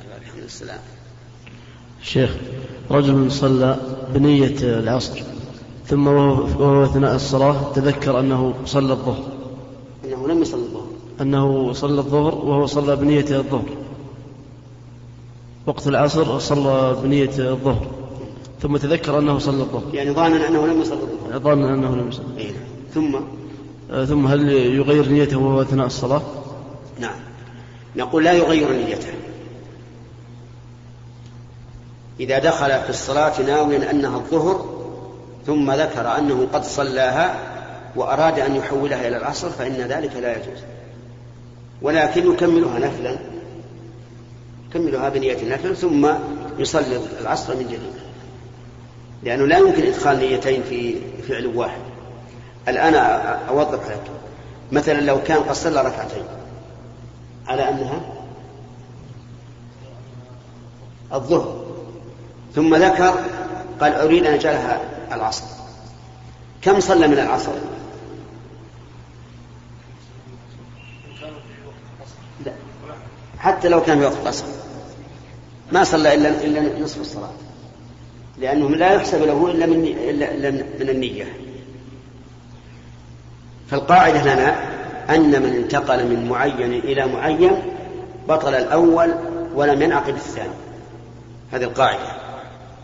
الحمد لله. شيخ، رجل صلى بنية العصر ثم وهو أثناء الصلاة تذكر أنه صلى الظهر، أنه لم يصلي الظهر، أنه صلى الظهر وهو صلى بنية الظهر وقت العصر، صلى بنية الظهر ثم تذكر أنه صلى الظهر، يعني ظانا أنه لم يصلي الظهر، ظانا أنه لم يصلي. إيه. ثم هل يغير نيته وهو أثناء الصلاة؟ نعم، نقول لا يغير نيته إذا دخل في الصلاة ناويا أنها الظهر ثم ذكر أنه قد صلاها وأراد أن يحولها إلى العصر فإن ذلك لا يجوز، ولكن يكملها نفلا، يكملها بنية نفل ثم يصلي العصر من جديد، لأنه لا يمكن إدخال نيتين في فعل واحد. الآن أوضح لك، مثلا لو كان قد صلى ركعتين على أنها الظهر ثم ذكر قال أريد أن أجعلها العصر، كم صلى من العصر؟ لا، حتى لو كان في وقت العصر ما صلى إلا نصف الصلاة، لأنه لا يحسب له إلا من النية. فالقاعدة لنا أن من انتقل من معين إلى معين بطل الأول ولم ينعقد الثاني، هذه القاعدة.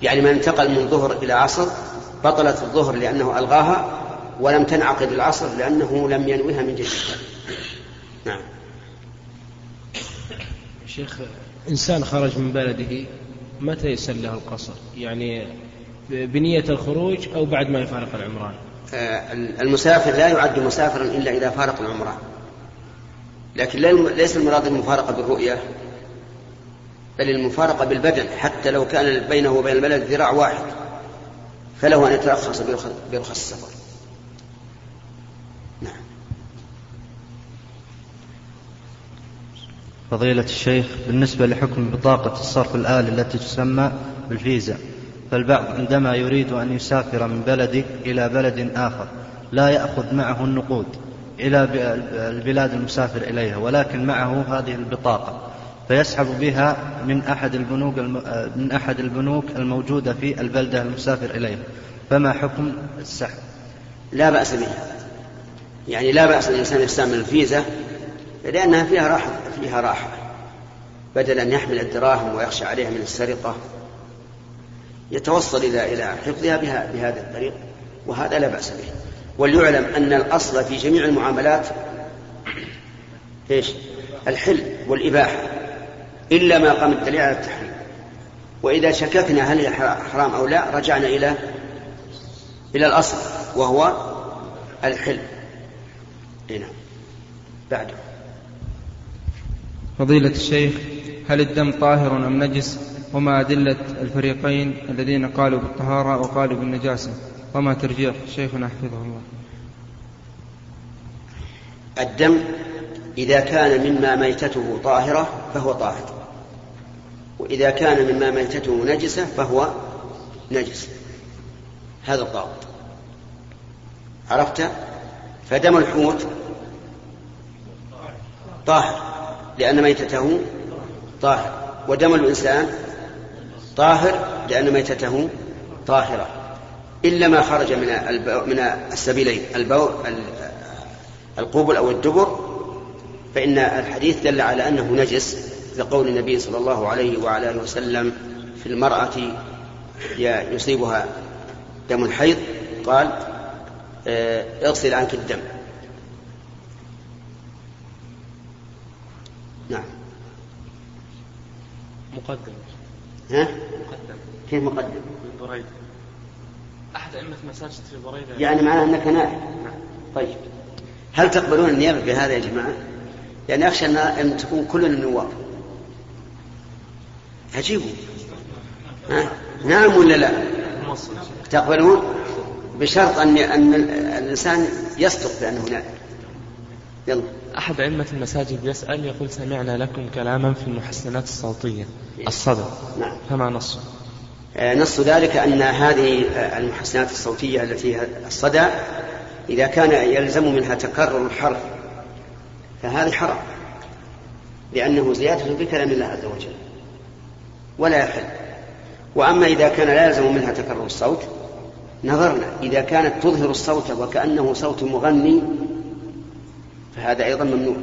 يعني من انتقل من ظهر إلى عصر بطلت الظهر لأنه ألغاها، ولم تنعقد العصر لأنه لم ينويها من جديد. نعم. شيخ، إنسان خرج من بلده متى يسن له القصر؟ يعني بنية الخروج أو بعد ما يفارق العمران؟ المسافر لا يعد مسافرا إلا إذا فارق العمران، لكن ليس المراد المفارقة بالرؤية، بل المفارقة بالبدن، حتى لو كان بينه وبين البلد ذراع واحد فله أن يترخص برخص السفر. نعم. فضيلة الشيخ، بالنسبة لحكم بطاقة الصرف الآلي التي تسمى بالفيزا، فالبعض عندما يريد أن يسافر من بلده إلى بلد آخر لا يأخذ معه النقود إلى البلاد المسافر إليها، ولكن معه هذه البطاقة فيسحب بها من أحد البنوك الموجودة في البلدة المسافر إليها، فما حكم السحب؟ لا بأس به، يعني لا بأس الإنسان يستعمل الفيزا لأنها فيها راحة بدل أن يحمل الدراهم ويخشى عليها من السرقة، يتوصل إلى حفظها بهذا الطريق، وهذا لا بأس به. وليعلم أن الأصل في جميع المعاملات الحل والإباحة، إلا ما قام الدليل على التحريم، وإذا شككنا هل هي حرام أو لا رجعنا إلى الأصل وهو الحل. هنا بعده. فضيلة الشيخ، هل الدم طاهر أم نجس؟ وما أدلة الفريقين الذين قالوا بالطهارة وقالوا بالنجاسة؟ وما ترجيح شيخنا حفظه الله؟ الدم إذا كان مما ميتته طاهرة فهو طاهر، وإذا كان مما ميتته نجسة فهو نجس، هذا الضابط، عرفت؟ فدم الحوت طاهر لأن ميتته طاهر، ودم الإنسان طاهر لأن ميتته طاهرة، إلا ما خرج من السبيلين القبل أو الدبر، فإن الحديث دل على أنه نجس، لقول النبي صلى الله عليه وعلى آله وسلم في المرأة يصيبها دم الحيض قال اغسل عنك الدم. نعم. مقدم. ها؟ مقدم. كيف مقدم؟ من بريدة، أحد أئمة مساجد في بريدة، يعني معناه أنك نائب. طيب، هل تقبلون النيابة بهذا يا جماعة؟ يعني أخشى أن تكون كلنا النواب. عجيبوا. نعم ولا لا؟ تقبلون بشرط أن الإنسان يصدق بأنه نائب. يلا. أحد أئمة المساجد يسأل يقول سمعنا لكم كلاما في المحسنات الصوتية الصدر، فما نص؟ نص ذلك أن هذه المحسنات الصوتية التي الصدى إذا كان يلزم منها تكرر الحرف فهذه حرام، لأنه زيادة بكلام الله عز وجل، ولا يحل. وأما إذا كان لا يلزم منها تكرر الصوت نظرنا، إذا كانت تظهر الصوت وكأنه صوت مغني فهذا أيضا ممنوع،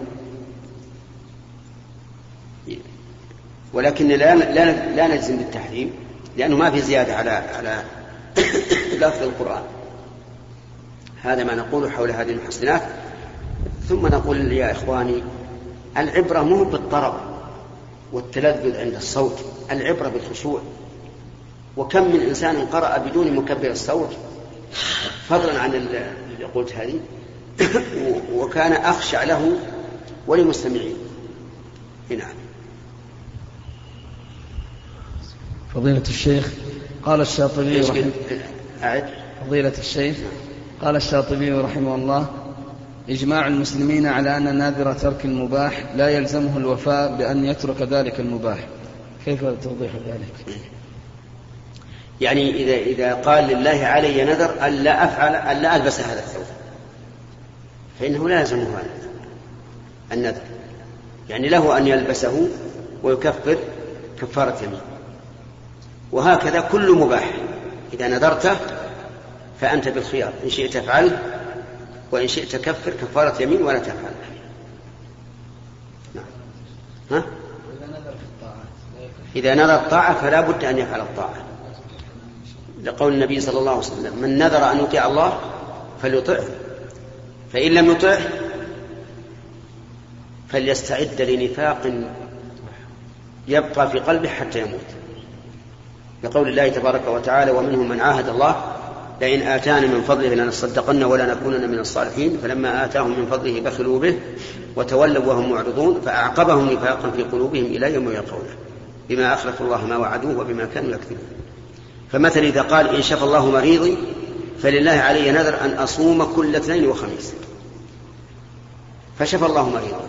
ولكن لا نلزم بالتحريم لأنه ما في زيادة على لفظ القرآن. هذا ما نقول حول هذه المحسنات. ثم نقول يا إخواني، العبرة مو بالطرب والتلذذ عند الصوت، العبرة بالخشوع. وكم من إنسان قرأ بدون مكبر الصوت فضلا عن اللي قلت هذه، وكان أخشع له ولمستمعين. نعم. فضيلة الشيخ قال الشاطبي رحمه الله: إجماع المسلمين على أن ناذر ترك المباح لا يلزمه الوفاء بأن يترك ذلك المباح. كيف توضيح ذلك؟ يعني إذا قال لله علي نذر ألا أفعل، ألا ألبس هذا الثوب، فإنه لا يلزمه هذا النذر، يعني له أن يلبسه ويكفر كفارة يمين. وهكذا كل مباح إذا نذرته فأنت بالخيار، إن شئت افعله وإن شئت كفر كفارة يمين ولا تفعل. نعم. ها؟ إذا نذر الطاعة فلا بد أن يفعل الطاعة، لقول النبي صلى الله عليه وسلم: من نذر أن يطيع الله فليطعه، فإن لم يطعه فليستعد لنفاق يبقى في قلبه حتى يموت، لقول الله تبارك وتعالى: ومنهم من عاهد الله لئن آتانا من فضله لنصدقن ولا نكونن من الصالحين، فلما آتاهم من فضله بخلوا به وتولوا وهم معرضون، فأعقبهم نفاقا في قلوبهم إلى يوم يلقونه بما أخلفوا الله ما وعدوه وبما كانوا يكذبون. فمثل إذا قال: إن شفى الله مريضي فلله علي نذر أن أصوم كل اثنين وخميس، فشفى الله مريضي،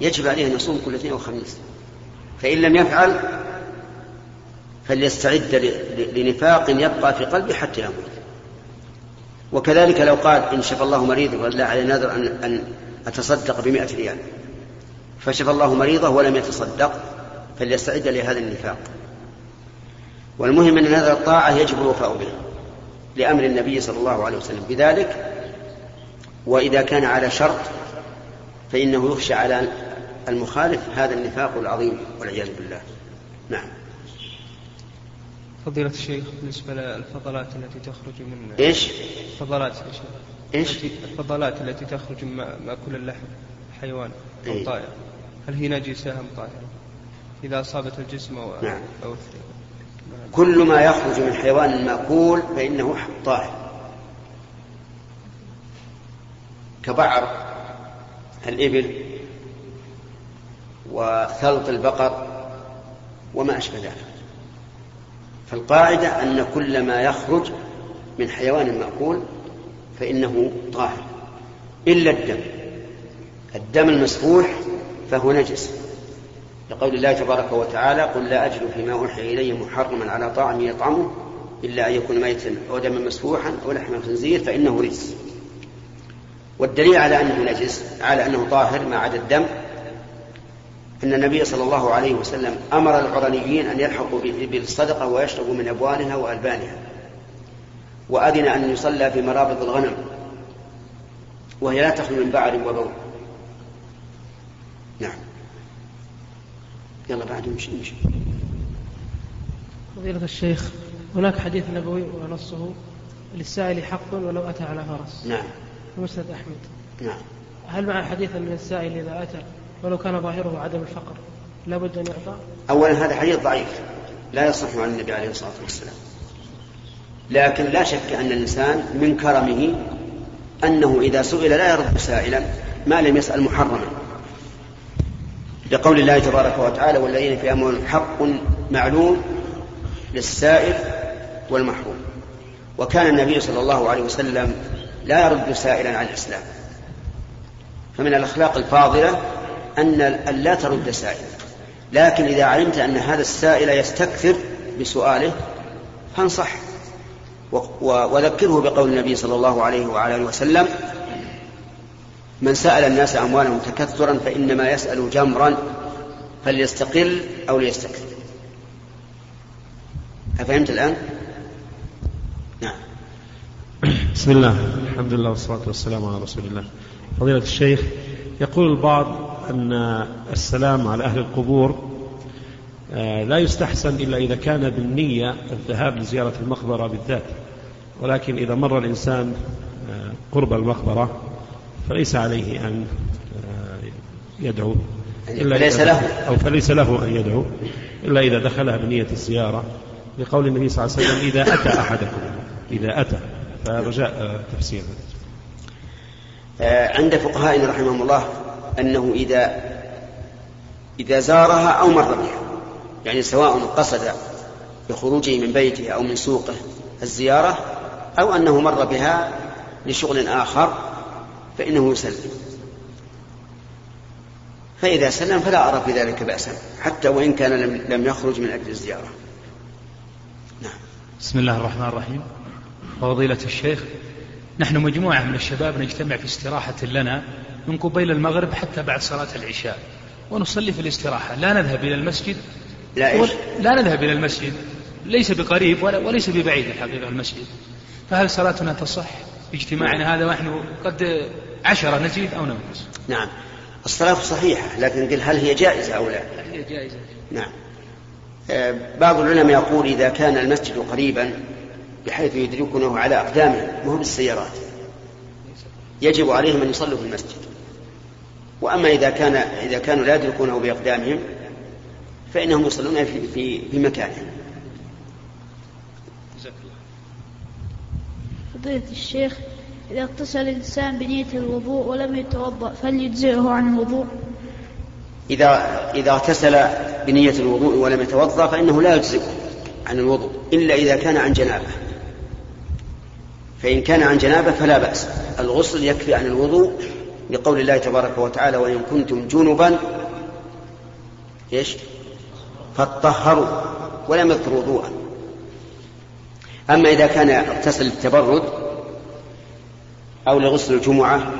يجب عليه أن يصوم كل اثنين وخميس، فإن لم يفعل فليستعد لنفاق يبقى في قلبه حتى يموت. وكذلك لو قال: إن شفى الله مريضه ولله علي نذر أن أتصدق ب100 ريال، فشفى الله مريضه ولم يتصدق، فليستعد لهذا النفاق. والمهم أن نذر الطاعة يجب الوفاء به لأمر النبي صلى الله عليه وسلم بذلك. وإذا كان على شرط فإنه يخشى على المخالف هذا النفاق العظيم والعياذ بالله. نعم. فضيلة الشيخ، بالنسبة للفضلات التي تخرج من الفضلات التي تخرج من مأكل اللحم حيوان أو طائر، هل هي نجسة أم طاهرة إذا أصابت الجسم أو نعم. أو كل ما يخرج من حيوان مأكول فإنه طاهر، كبعر الإبل وثلط البقر وما أشبه ذلك. فالقاعدة أن كل ما يخرج من حيوان مأكول فإنه طاهر إلا الدم، الدم المسفوح فهو نجس، لقول الله تبارك وتعالى: قل لا أجد فيما أوحي إلي محرما على طاعم يطعمه إلا أن يكون ميتا أو دما مسفوحا أو لحم خنزير فإنه رجس. والدليل على أنه نجس، على أنه طاهر ما عدا الدم، أن النبي صلى الله عليه وسلم أمر العرنيين أن يلحقوا بالصدقة ويشربوا من أبوالها وألبانها، وأذن أن يصلى في مرابض الغنم وهي لا تخلو من بعر وبول. نعم. يلا بعد نمشي. فضيلة الشيخ، هناك حديث نبوي ونصه: للسائل حق ولو أتى على فرس. نعم. مسند أحمد. نعم. هل مع الحديث أن السائل إذا أتى ولو كان ظاهره عدم الفقر لا بد أن يعطى؟ أولا هذا حديث ضعيف لا يصح عن النبي عليه الصلاة والسلام، لكن لا شك أن الإنسان من كرمه أنه إذا سئل لا يرد سائلا ما لم يسأل محرما، لقول الله تبارك وتعالى: والذين في أموالهم حق معلوم للسائل والمحروم. وكان النبي صلى الله عليه وسلم لا يرد سائلا عن الإسلام، فمن الأخلاق الفاضلة أن لا ترد سائلا، لكن إذا علمت أن هذا السائل يستكثر بسؤاله فانصح وذكره بقول النبي صلى الله عليه وعلى آله وسلم: من سأل الناس أموالهم تكثرا فإنما يسأل جمرا، فليستقل أو ليستكثر. أفهمت الآن؟ نعم. بسم الله، الحمد لله والصلاة والسلام على رسول الله. فضيلة الشيخ، يقول البعض أن السلام على أهل القبور لا يستحسن إلا إذا كان بالنية الذهاب لزيارة المقبرة بالذات، ولكن إذا مر الإنسان قرب المقبرة فليس عليه أن يدعو إلا فليس له أن يدعو إلا إذا دخلها بنية الزيارة، لقول النبي صلى الله عليه وسلم: إذا أتى أحدكم إذا أتى. فرجاء تفسير. عند فقهائنا رحمهم الله أنه إذا زارها أو مر بها، يعني سواء قصد بخروجه من بيته أو من سوقه الزيارة أو أنه مر بها لشغل آخر فإنه يسلم، فإذا سلم فلا أرى في ذلك بأسا حتى وإن كان لم يخرج من أجل الزيارة. نعم. بسم الله الرحمن الرحيم. فضيلة الشيخ، نحن مجموعة من الشباب نجتمع في استراحة لنا من قبيل المغرب حتى بعد صلاة العشاء، ونصلي في الاستراحة، لا نذهب إلى المسجد. لا نذهب إلى المسجد، ليس بقريب وليس ببعيد الحقيقة المسجد، فهل صلاتنا تصح اجتماعنا هذا ونحن قد 10 نزيد أو ننقص؟ نعم، الصلاة صحيحة، لكن نقول هل هي جائزة أو لا؟ هي جائزة. نعم. بعض العلماء يقول إذا كان المسجد قريبا بحيث يدركونه على أقدامهم وهم بالسيارات يجب عليهم أن يصلوا في المسجد، وأما إذا كانوا لا يدركونه بأقدامهم فإنهم يصلون في مكانهم. فضيلة الشيخ، إذا اغتسل الإنسان بنية الوضوء ولم يتوضأ فليجزئه عن الوضوء؟ إذا اغتسل بنية الوضوء ولم يتوضأ فإنه لا يجزئه عن الوضوء إلا إذا كان عن جنابة، فإن كان عن جنابة فلا بأس، الغسل يكفي عن الوضوء لقول الله تبارك وتعالى: وإن كنتم جنبا فاطهروا، ولم يذكر وضوءا. أما إذا كان اغتسل للتبرد أو لغسل الجمعة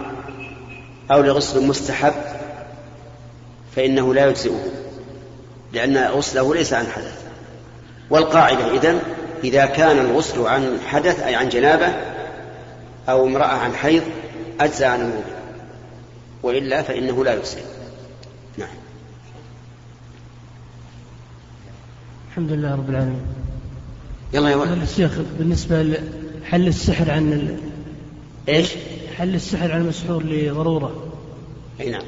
أو لغسل مستحب فإنه لا يجزئه، لأن غسله ليس عن حدث. والقاعدة إذن إذا كان الغسل عن حدث أي عن جنابة أو امرأة عن حيض أجزأ عن الوضوء، وإلا فإنه لا يجزئ. نعم. الحمد لله رب العالمين. يلا يا ولد. الشيخ، بالنسبة لحل السحر عن حل السحر عن المسحور لضرورة. أي نعم.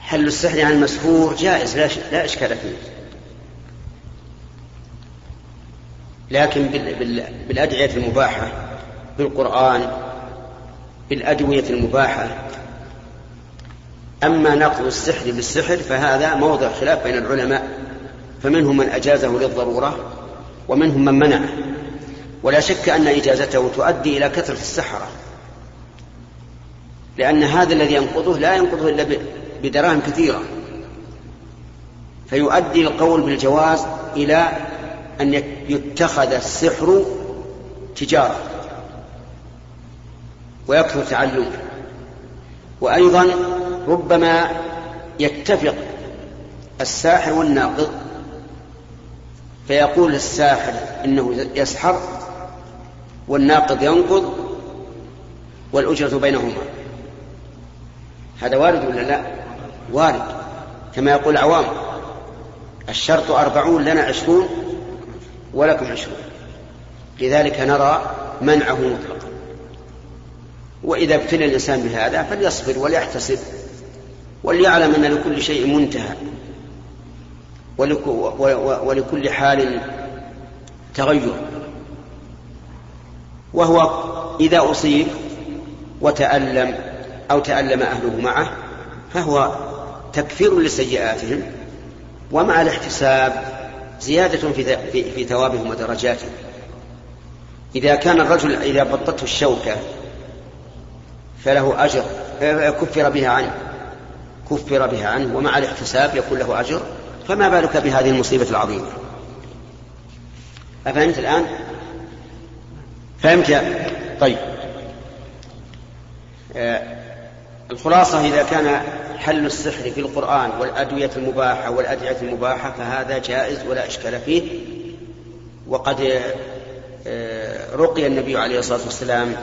حل السحر عن المسحور جائز، لا إشكال فيه، لكن بالأدعية المباحة، بالقرآن، بالأدوية المباحة. أما نقض السحر بالسحر فهذا موضع خلاف بين العلماء، فمنهم من أجازه للضرورة ومنهم من منعه، ولا شك أن إجازته تؤدي إلى كثرة السحرة، لأن هذا الذي ينقضه لا ينقضه إلا بدراهم كثيرة، فيؤدي القول بالجواز إلى أن يتخذ السحر تجارة ويكثر تعلمه. وأيضا ربما يتفق الساحر والناقض، فيقول الساحر إنه يسحر والناقض ينقض والأجرة بينهما. هذا وارد ولا لا؟ وارد، كما يقول العوام: الشرط 40 لنا 20 ولكم 20. لذلك نرى منعه مطلقا، وإذا ابتلى الإنسان بهذا فليصبر وليحتسب وليعلم أن لكل شيء منتهى ولكل حال تغير، وهو إذا أصيب وتألم أو تألم أهله معه فهو تكفير لسيئاتهم، ومع الاحتساب زيادة في ثوابهم ودرجاتهم. إذا كان الرجل إذا بطته الشوكة فله أجر، كفر بها عنه ومع الاحتساب يكون له أجر، فما بالك بهذه المصيبة العظيمة؟ أفهمت الآن؟ فهمت يا طيب. الخلاصة إذا كان حل السحر في القرآن والأدوية المباحة والأدعية المباحة فهذا جائز ولا إشكال فيه، وقد رقي النبي عليه الصلاة والسلام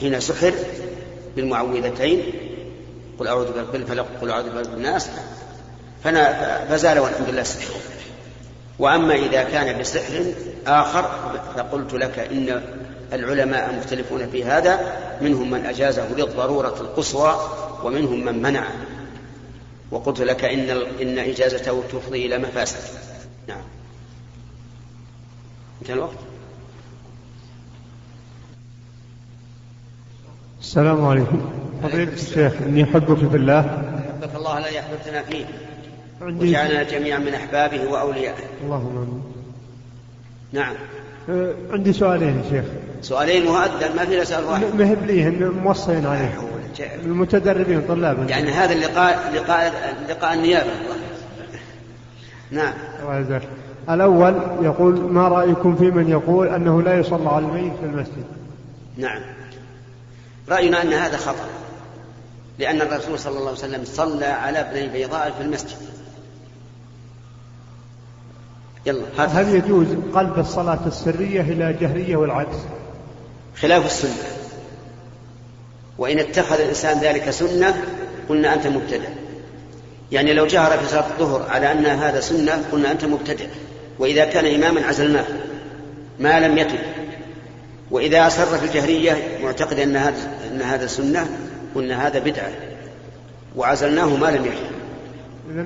حين سحر بالمعوذتين قل أعوذ برب الفلق قل أعوذ برب الناس فزال والحمد لله سحره. وأما إذا كان بسحر آخر فقلت لك إن العلماء مختلفون في هذا، منهم من أجازه للضرورة القصوى ومنهم من منعه، وقلت لك إن إجازته تفضي إلى مفاسد. نعم انتهى الوقت. السلام عليكم فضيلة الشيخ، إني أحبك في الله. أحبك الله لا يحببنا فيه وجعلنا جميعا من أحبابه وأوليائه. اللهم آمين. نعم عندي سؤالين يا شيخ. سؤالين وهذا ما فينا سؤال واحد. مهب ليهن موصين عليه المتدربين طلابا، يعني هذا اللقاء النيابة. نعم. الأول يقول ما رأيكم في من يقول أنه لا يصلى على الميت في المسجد؟ نعم، رأينا أن هذا خطأ، لأن الرسول صلى الله عليه وسلم صلى على ابني بيضاء في المسجد. يلا هل يجوز قلب الصلاة السرية إلى جهرية والعكس؟ خلاف السنة، وإن اتخذ الإنسان ذلك سنة قلنا أنت مبتدع. يعني لو جهر في صلاة الظهر على أن هذا سنة قلنا أنت مبتدع، وإذا كان إماما عزلناه ما لم يتب. وإذا أصر في الجهرية معتقد أن هذا سنة قلنا هذا بدعة وعزلناه ما لم يتب.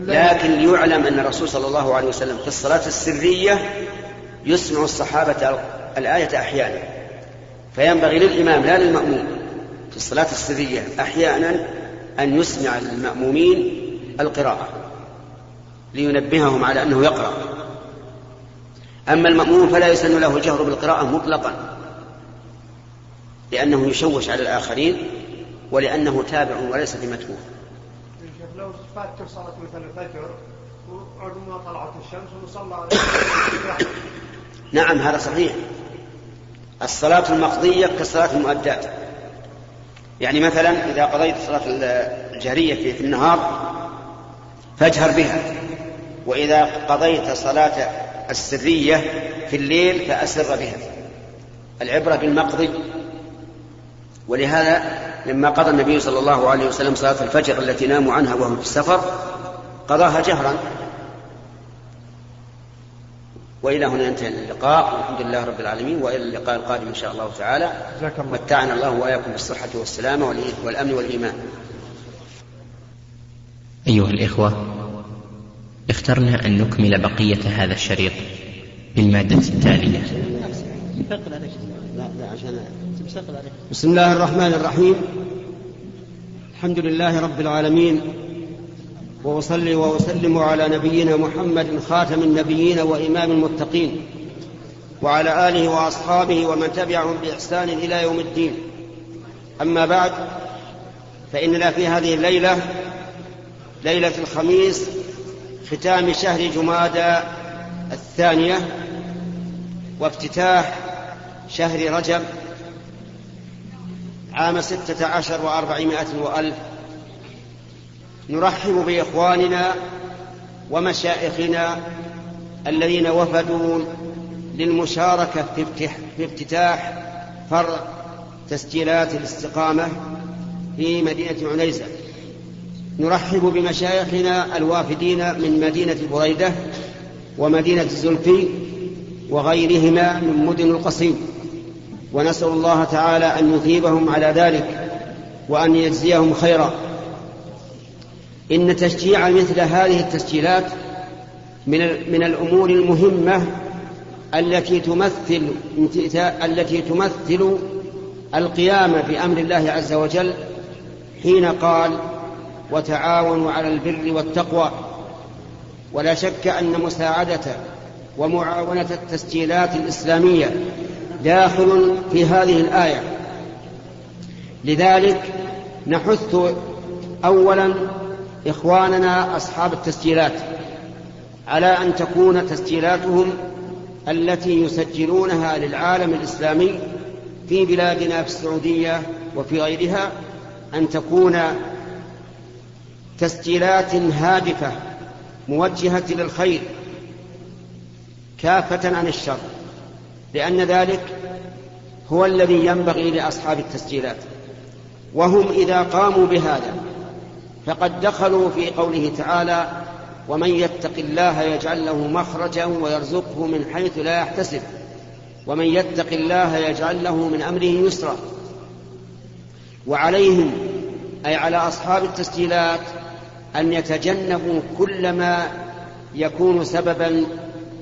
لكن يعلم أن الرسول صلى الله عليه وسلم في الصلاة السرية يسمع الصحابة الآية أحيانا، فينبغي للإمام لا للمأموم في الصلاة السرية أحيانا أن يسمع للمأمومين القراءة لينبههم على أنه يقرأ. أما المأموم فلا يسن له الجهر بالقراءة مطلقا، لأنه يشوش على الآخرين ولأنه تابع وليس بمتبوع. لو فاتت صلاة مثل الفجر وعندما طلعت الشمس وصلى على نعم هذا صحيح. الصلاة المقضية كالصلاة المؤدات، يعني مثلا إذا قضيت صلاة الجهرية في النهار فاجهر بها، وإذا قضيت صلاة السرية في الليل فأسر بها. العبرة بالمقضي. ولهذا لما قضى النبي صلى الله عليه وسلم صلاة الفجر التي ناموا عنها وهم في السفر قضاها جهرا. وإلى هنا ينتهي اللقاء، والحمد لله رب العالمين، وإلى اللقاء القادم إن شاء الله تعالى. متعنا الله وإياكم بالصحة والسلامة والأمن والإيمان. أيها الإخوة، اخترنا أن نكمل بقية هذا الشريط بالمادة التالية. بسم الله الرحمن الرحيم. الحمد لله رب العالمين، وأصلي وأسلم على نبينا محمد خاتم النبيين وإمام المتقين، وعلى آله وأصحابه ومن تبعهم بإحسان إلى يوم الدين. أما بعد، فإننا في هذه الليلة ليلة الخميس ختام شهر جمادى الثانية وافتتاح شهر رجب عام 16 و400 وألف. نرحب بإخواننا ومشائخنا الذين وفدوا للمشاركة في افتتاح فرع تسجيلات الاستقامة في مدينة عنيزة. نرحب بمشايخنا الوافدين من مدينة بريدة ومدينة الزلفي وغيرهما من مدن القصيم، ونسأل الله تعالى أن يثيبهم على ذلك وأن يجزيهم خيرا. إن تشجيع مثل هذه التسجيلات من الأمور المهمة التي تمثل القيام بأمر الله عز وجل حين قال وتعاونوا على البر والتقوى. ولا شك أن مساعدة ومعاونة التسجيلات الإسلامية داخل في هذه الآية، لذلك نحث أولا إخواننا أصحاب التسجيلات على أن تكون تسجيلاتهم التي يسجلونها للعالم الإسلامي في بلادنا في السعودية وفي غيرها أن تكون تسجيلات هادفة موجهة للخير كافة عن الشر، لأن ذلك هو الذي ينبغي لأصحاب التسجيلات، وهم إذا قاموا بهذا فقد دخلوا في قوله تعالى: ومن يتق الله يجعل له مخرجا ويرزقه من حيث لا يحتسب ومن يتق الله يجعل له من أمره يسرا. وعليهم، أي على أصحاب التسجيلات، أن يتجنبوا كل ما يكون سببا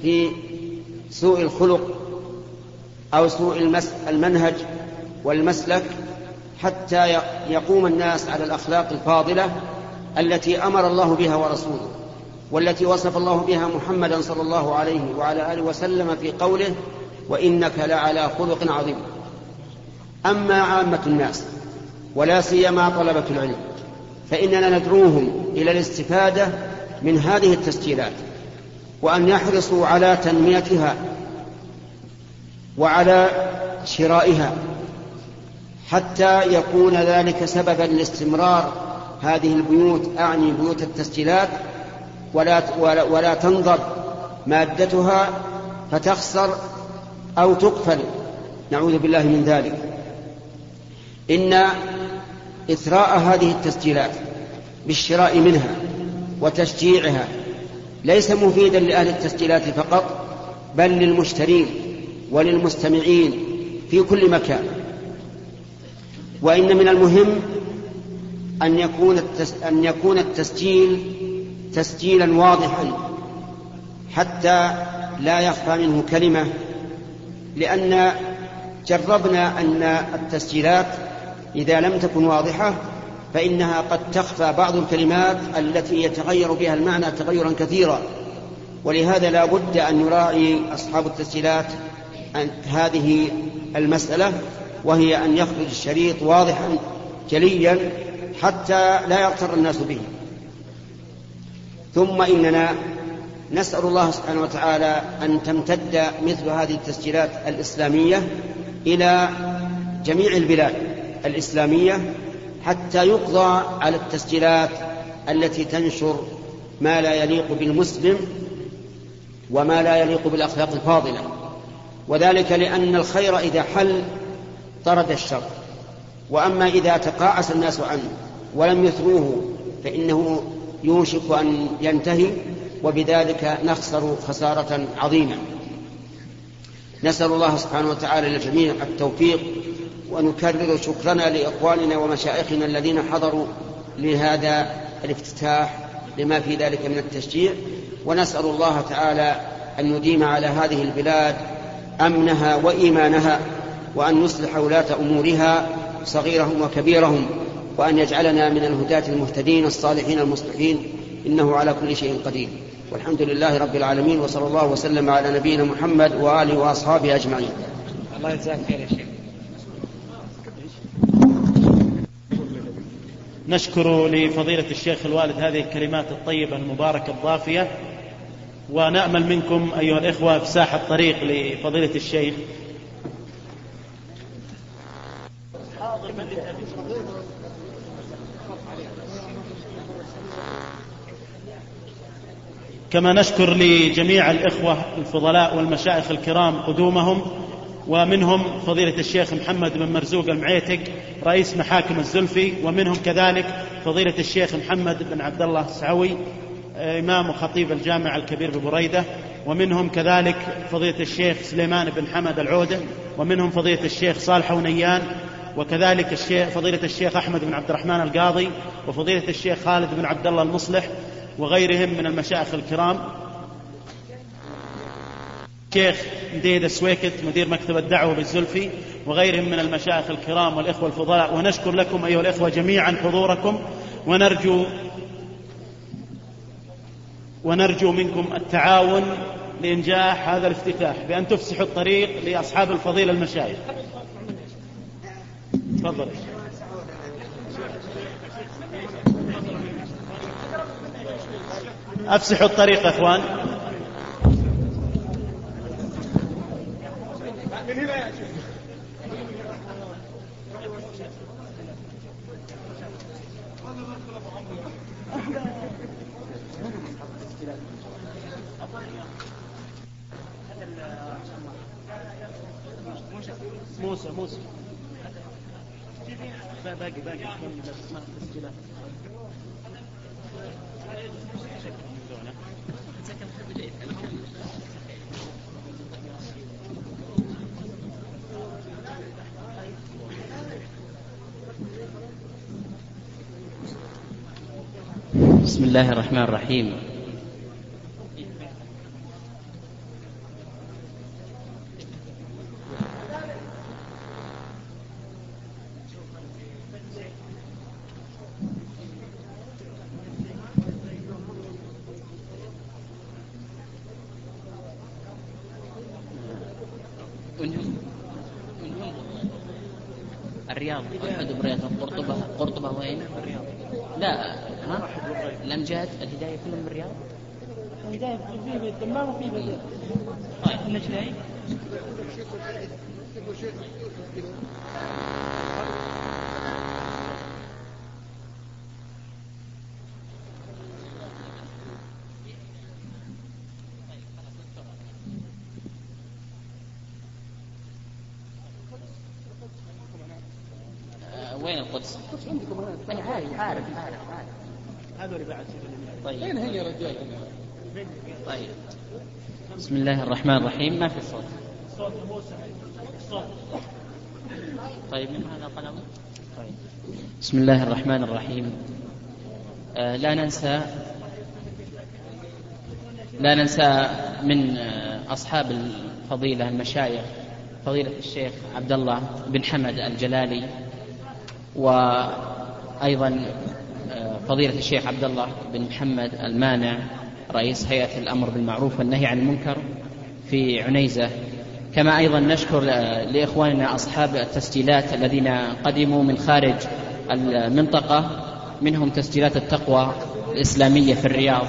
في سوء الخلق أو سوء المنهج والمسلك، حتى يقوم الناس على الأخلاق الفاضلة التي أمر الله بها ورسوله، والتي وصف الله بها محمدا صلى الله عليه وعلى آله وسلم في قوله: وإنك لعلى خلق عظيم. أما عامة الناس ولا سيما طلبة العلم فإننا ندعوهم إلى الاستفادة من هذه التسجيلات، وأن يحرصوا على تنميتها وعلى شرائها، حتى يكون ذلك سببا لاستمرار هذه البيوت، أعني بيوت التسجيلات، ولا تنظر مادتها فتخسر أو تقفل، نعوذ بالله من ذلك. إن إثراء هذه التسجيلات بالشراء منها وتشجيعها ليس مفيدا لأهل التسجيلات فقط، بل للمشترين وللمستمعين في كل مكان. وإن من المهم أن يكون التسجيل تسجيلا واضحا حتى لا يخفى منه كلمة، لأن جربنا أن التسجيلات إذا لم تكن واضحة فإنها قد تخفى بعض الكلمات التي يتغير بها المعنى تغيرا كثيرا، ولهذا لا بد أن يراعي أصحاب التسجيلات هذه المسألة، وهي أن يخرج الشريط واضحا جليا حتى لا يغتر الناس به. ثم إننا نسأل الله سبحانه وتعالى أن تمتد مثل هذه التسجيلات الإسلامية إلى جميع البلاد الإسلامية، حتى يقضى على التسجيلات التي تنشر ما لا يليق بالمسلم وما لا يليق بالأخلاق الفاضلة، وذلك لأن الخير إذا حل طرد الشر، وأما إذا تقاعس الناس عنه ولم يثروه فإنه يوشك أن ينتهي، وبذلك نخسر خسارة عظيمة. نسأل الله سبحانه وتعالى للجميع التوفيق، ونكرر شكرنا لإخواننا ومشايخنا الذين حضروا لهذا الافتتاح لما في ذلك من التشجيع، ونسأل الله تعالى أن يديم على هذه البلاد أمنها وإيمانها، وأن يصلح ولاة أمورها صغيرهم وكبيرهم، وأن يجعلنا من الهداة المهتدين الصالحين المصلحين، إنه على كل شيء قدير. والحمد لله رب العالمين، وصلى الله وسلم على نبينا محمد وآله وأصحابه أجمعين. الله يجزاك خير يا شيخ. نشكر لفضيلة الشيخ الوالد هذه الكلمات الطيبة المباركة الضافية، ونأمل منكم أيها الإخوة إفساح الطريق لفضيلة الشيخ. كما نشكر لجميع الإخوة الفضلاء والمشايخ الكرام قدومهم، ومنهم فضيلة الشيخ محمد بن مرزوق المعيتق رئيس محاكم الزلفي، ومنهم كذلك فضيلة الشيخ محمد بن عبد الله السعوي إمام وخطيب الجامع الكبير ببريدة، ومنهم كذلك فضيلة الشيخ سليمان بن حمد العودة، ومنهم فضيلة الشيخ صالح ونيان، وكذلك فضيلة الشيخ أحمد بن عبد الرحمن القاضي، وفضيلة الشيخ خالد بن عبد الله المصلح، وغيرهم من المشايخ الكرام. الشيخ مديد السويكت مدير مكتب الدعوة بالزلفي، وغيرهم من المشايخ الكرام والإخوة الفضلاء. ونشكر لكم أيها الإخوة جميعا حضوركم، ونرجو منكم التعاون لإنجاح هذا الافتتاح، بأن تفسحوا الطريق لأصحاب الفضيلة المشايخ. تفضل. أفسحوا الطريق يا إخوان. موسى باقي بس ما تسجيلات بسم الله الرحمن الرحيم. الرياض أحد برياض قرطبة وين؟ الرياض. لا ها؟ لم جاءت الهداية كلها من الرياض. الهداية في الدمام وفي الرياض. طيب كلش ليه؟ وين القدس؟ القدس عندكم هنا. عارف هذا اللي بعد. طيب وين هي رجال؟ طيب بسم الله الرحمن الرحيم. ما في صوت موسى. صوت. طيب من هذا قلم. طيب بسم الله الرحمن الرحيم. لا ننسى من أصحاب الفضيلة المشايخ فضيلة الشيخ عبد الله بن حمد الجلالي، وأيضا فضيلة الشيخ عبد الله بن محمد المانع رئيس هيئة الأمر بالمعروف والنهي عن المنكر في عنيزة، كما أيضا نشكر لإخواننا أصحاب التسجيلات الذين قدموا من خارج المنطقة، منهم تسجيلات التقوى الإسلامية في الرياض،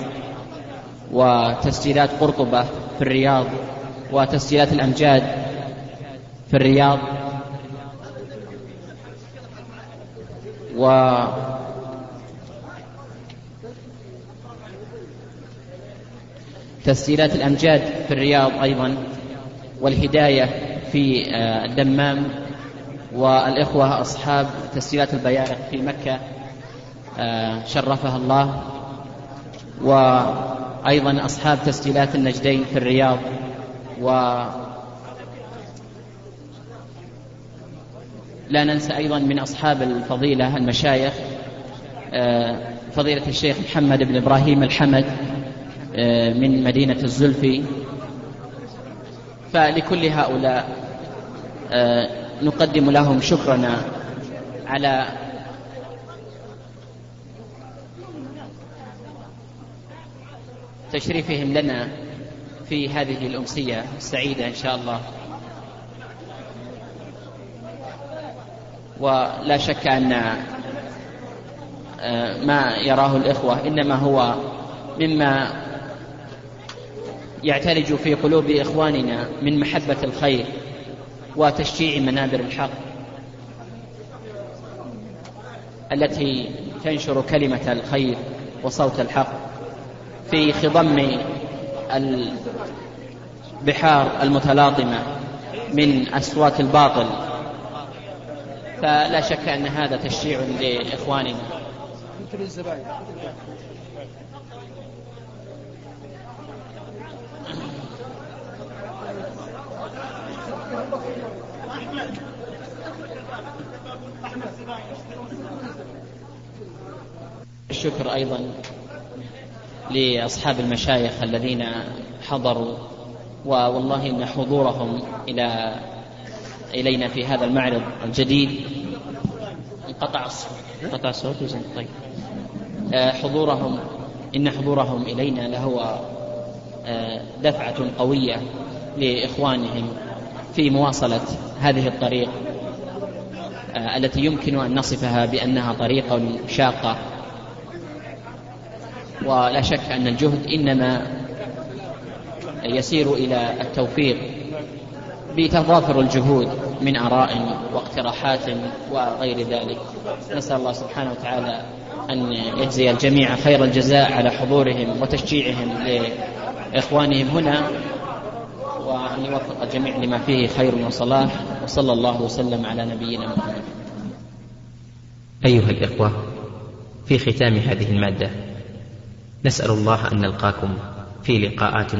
وتسجيلات قرطبة في الرياض، وتسجيلات الأمجاد في الرياض، وتسجيلات الأمجاد في الرياض أيضا، والهداية في الدمام، والإخوة أصحاب تسجيلات البيارق في مكة شرفها الله، وأيضا أصحاب تسجيلات النجدين في الرياض، لا ننسى أيضا من أصحاب الفضيلة المشايخ فضيلة الشيخ محمد بن إبراهيم الحمد من مدينة الزلفي. فلكل هؤلاء نقدم لهم شكرنا على تشريفهم لنا في هذه الأمسية السعيدة إن شاء الله. ولا شك أن ما يراه الإخوة إنما هو مما يعترج في قلوب إخواننا من محبة الخير وتشجيع منابر الحق التي تنشر كلمة الخير وصوت الحق في خضم البحار المتلاطمة من أصوات الباطل. فلا شك أن هذا تشجيع لإخواننا. الشكر أيضا لأصحاب المشايخ الذين حضروا، والله إن حضورهم إلينا في هذا المعرض الجديد انقطع الصوت. طيب حضورهم إلينا لهو دفعة قوية لإخوانهم في مواصلة هذه الطريق التي يمكن أن نصفها بأنها طريقة شاقة. ولا شك أن الجهد إنما يسير إلى التوفيق بتضافر الجهود من آراء واقتراحات وغير ذلك. نسأل الله سبحانه وتعالى أن يجزي الجميع خير الجزاء على حضورهم وتشجيعهم لإخوانهم هنا، وأن يوفق الجميع لما فيه خير وصلاح، وصلى الله وسلم على نبينا محمد. أيها الإخوة، في ختام هذه المادة نسأل الله أن نلقاكم في لقاءات